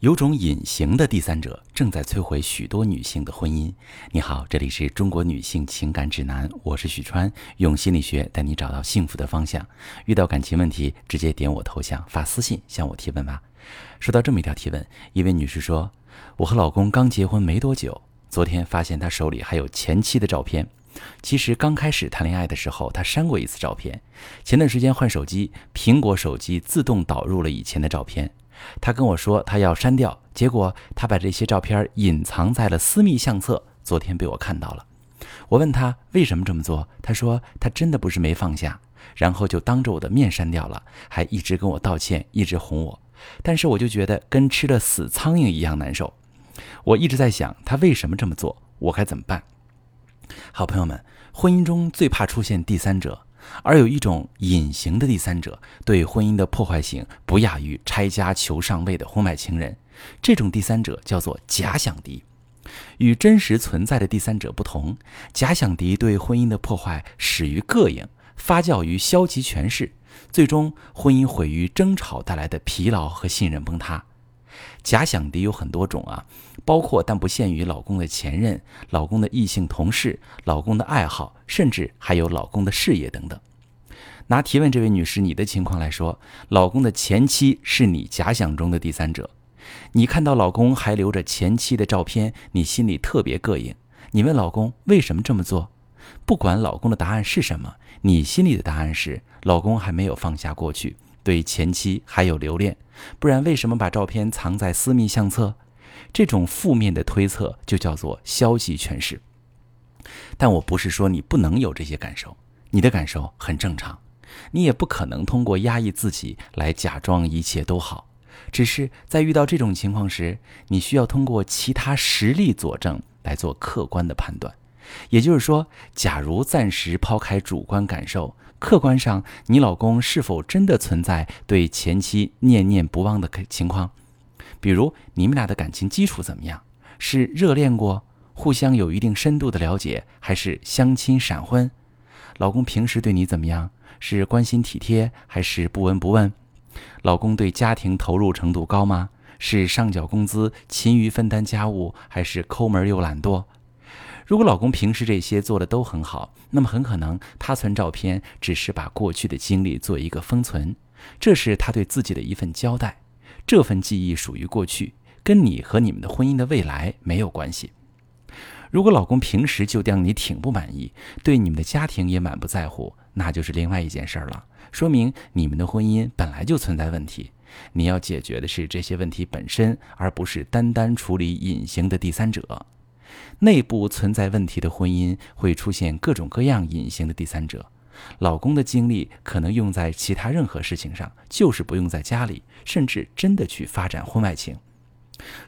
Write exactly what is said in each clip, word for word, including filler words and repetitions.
有种隐形的第三者正在摧毁许多女性的婚姻。你好，这里是中国女性情感指南，我是许川，用心理学带你找到幸福的方向。遇到感情问题，直接点我头像发私信向我提问吧。收到这么一条提问，一位女士说，我和老公刚结婚没多久，昨天发现他手里还有前妻的照片。其实刚开始谈恋爱的时候，他删过一次照片。前段时间换手机，苹果手机自动导入了以前的照片。他跟我说他要删掉，结果他把这些照片隐藏在了私密相册，昨天被我看到了。我问他为什么这么做，他说他真的不是没放下，然后就当着我的面删掉了，还一直跟我道歉，一直哄我。但是我就觉得跟吃了死苍蝇一样难受。我一直在想他为什么这么做，我该怎么办？好朋友们，婚姻中最怕出现第三者，而有一种隐形的第三者对婚姻的破坏性不亚于拆家求上位的婚外情人。这种第三者叫做假想敌。与真实存在的第三者不同，假想敌对婚姻的破坏始于膈应，发酵于消极权势，最终婚姻毁于争吵带来的疲劳和信任崩塌。假想敌有很多种啊，包括但不限于老公的前任、老公的异性同事、老公的爱好，甚至还有老公的事业等等。拿提问这位女士你的情况来说，老公的前妻是你假想中的第三者。你看到老公还留着前妻的照片，你心里特别膈应。你问老公为什么这么做？不管老公的答案是什么，你心里的答案是老公还没有放下过去，对前妻还有留恋，不然为什么把照片藏在私密相册？这种负面的推测就叫做消极诠释。但我不是说你不能有这些感受，你的感受很正常，你也不可能通过压抑自己来假装一切都好。只是在遇到这种情况时，你需要通过其他实例佐证来做客观的判断。也就是说，假如暂时抛开主观感受，客观上你老公是否真的存在对前妻念念不忘的情况？比如你们俩的感情基础怎么样？是热恋过，互相有一定深度的了解，还是相亲闪婚？老公平时对你怎么样？是关心体贴，还是不闻不问？老公对家庭投入程度高吗？是上缴工资，勤于分担家务，还是抠门又懒惰？如果老公平时这些做的都很好，那么很可能他存照片只是把过去的经历做一个封存，这是他对自己的一份交代。这份记忆属于过去，跟你和你们的婚姻的未来没有关系。如果老公平时就让你挺不满意，对你们的家庭也满不在乎，那就是另外一件事了，说明你们的婚姻本来就存在问题。你要解决的是这些问题本身，而不是单单处理隐形的第三者。内部存在问题的婚姻会出现各种各样隐形的第三者。老公的精力可能用在其他任何事情上，就是不用在家里，甚至真的去发展婚外情。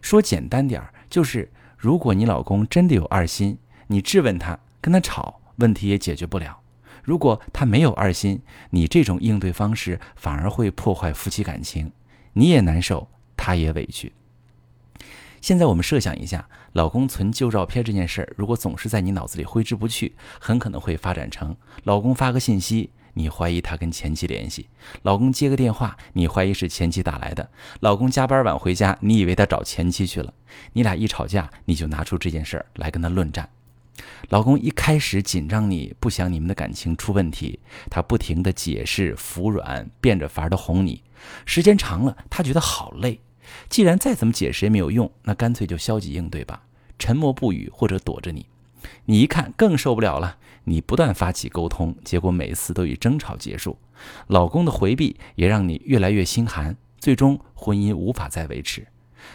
说简单点，就是如果你老公真的有二心，你质问他，跟他吵，问题也解决不了。如果他没有二心，你这种应对方式反而会破坏夫妻感情，你也难受，他也委屈。现在我们设想一下，老公存旧照片这件事儿，如果总是在你脑子里挥之不去，很可能会发展成老公发个信息，你怀疑他跟前妻联系；老公接个电话，你怀疑是前妻打来的；老公加班晚回家，你以为他找前妻去了。你俩一吵架，你就拿出这件事儿来跟他论战。老公一开始紧张你，不想你们的感情出问题，他不停地解释、服软，变着法儿的哄你。时间长了，他觉得好累。既然再怎么解释也没有用，那干脆就消极应对吧，沉默不语或者躲着你。你一看更受不了了，你不断发起沟通，结果每次都以争吵结束。老公的回避也让你越来越心寒，最终婚姻无法再维持。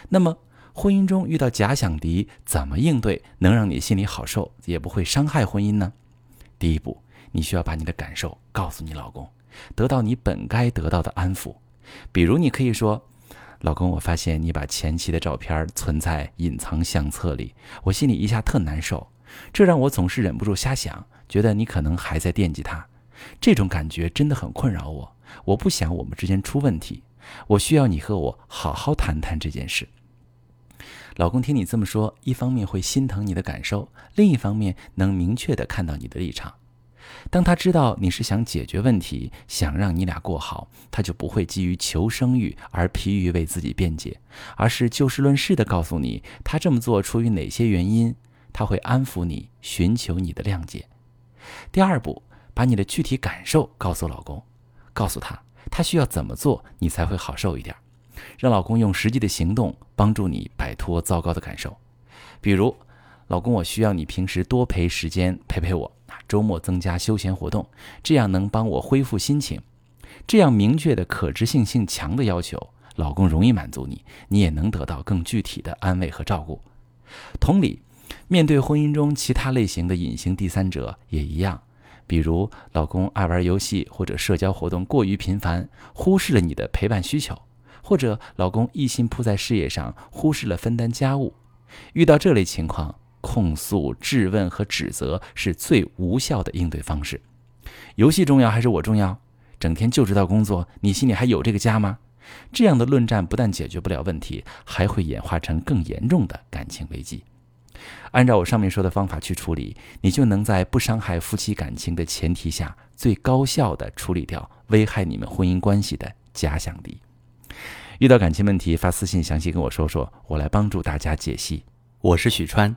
那么婚姻中遇到假想敌，怎么应对能让你心里好受，也不会伤害婚姻呢？第一步，你需要把你的感受告诉你老公，得到你本该得到的安抚。比如你可以说，老公，我发现你把前妻的照片存在隐藏相册里，我心里一下特难受，这让我总是忍不住瞎想，觉得你可能还在惦记他。这种感觉真的很困扰我，我不想我们之间出问题，我需要你和我好好谈谈这件事。老公听你这么说，一方面会心疼你的感受，另一方面能明确地看到你的立场。当他知道你是想解决问题，想让你俩过好，他就不会基于求生欲而疲于为自己辩解，而是就事论事地告诉你他这么做出于哪些原因，他会安抚你，寻求你的谅解。第二步，把你的具体感受告诉老公，告诉他他需要怎么做你才会好受一点，让老公用实际的行动帮助你摆脱糟糕的感受。比如，老公，我需要你平时多陪时间陪陪我，周末增加休闲活动，这样能帮我恢复心情。这样明确的可执行性强的要求，老公容易满足你，你也能得到更具体的安慰和照顾。同理，面对婚姻中其他类型的隐形第三者也一样，比如老公爱玩游戏或者社交活动过于频繁，忽视了你的陪伴需求，或者老公一心扑在事业上，忽视了分担家务。遇到这类情况，控诉、质问和指责是最无效的应对方式。游戏重要还是我重要？整天就知道工作，你心里还有这个家吗？这样的论战不但解决不了问题，还会演化成更严重的感情危机。按照我上面说的方法去处理，你就能在不伤害夫妻感情的前提下，最高效地处理掉危害你们婚姻关系的假想敌。遇到感情问题，发私信详细跟我说说，我来帮助大家解析。我是许川，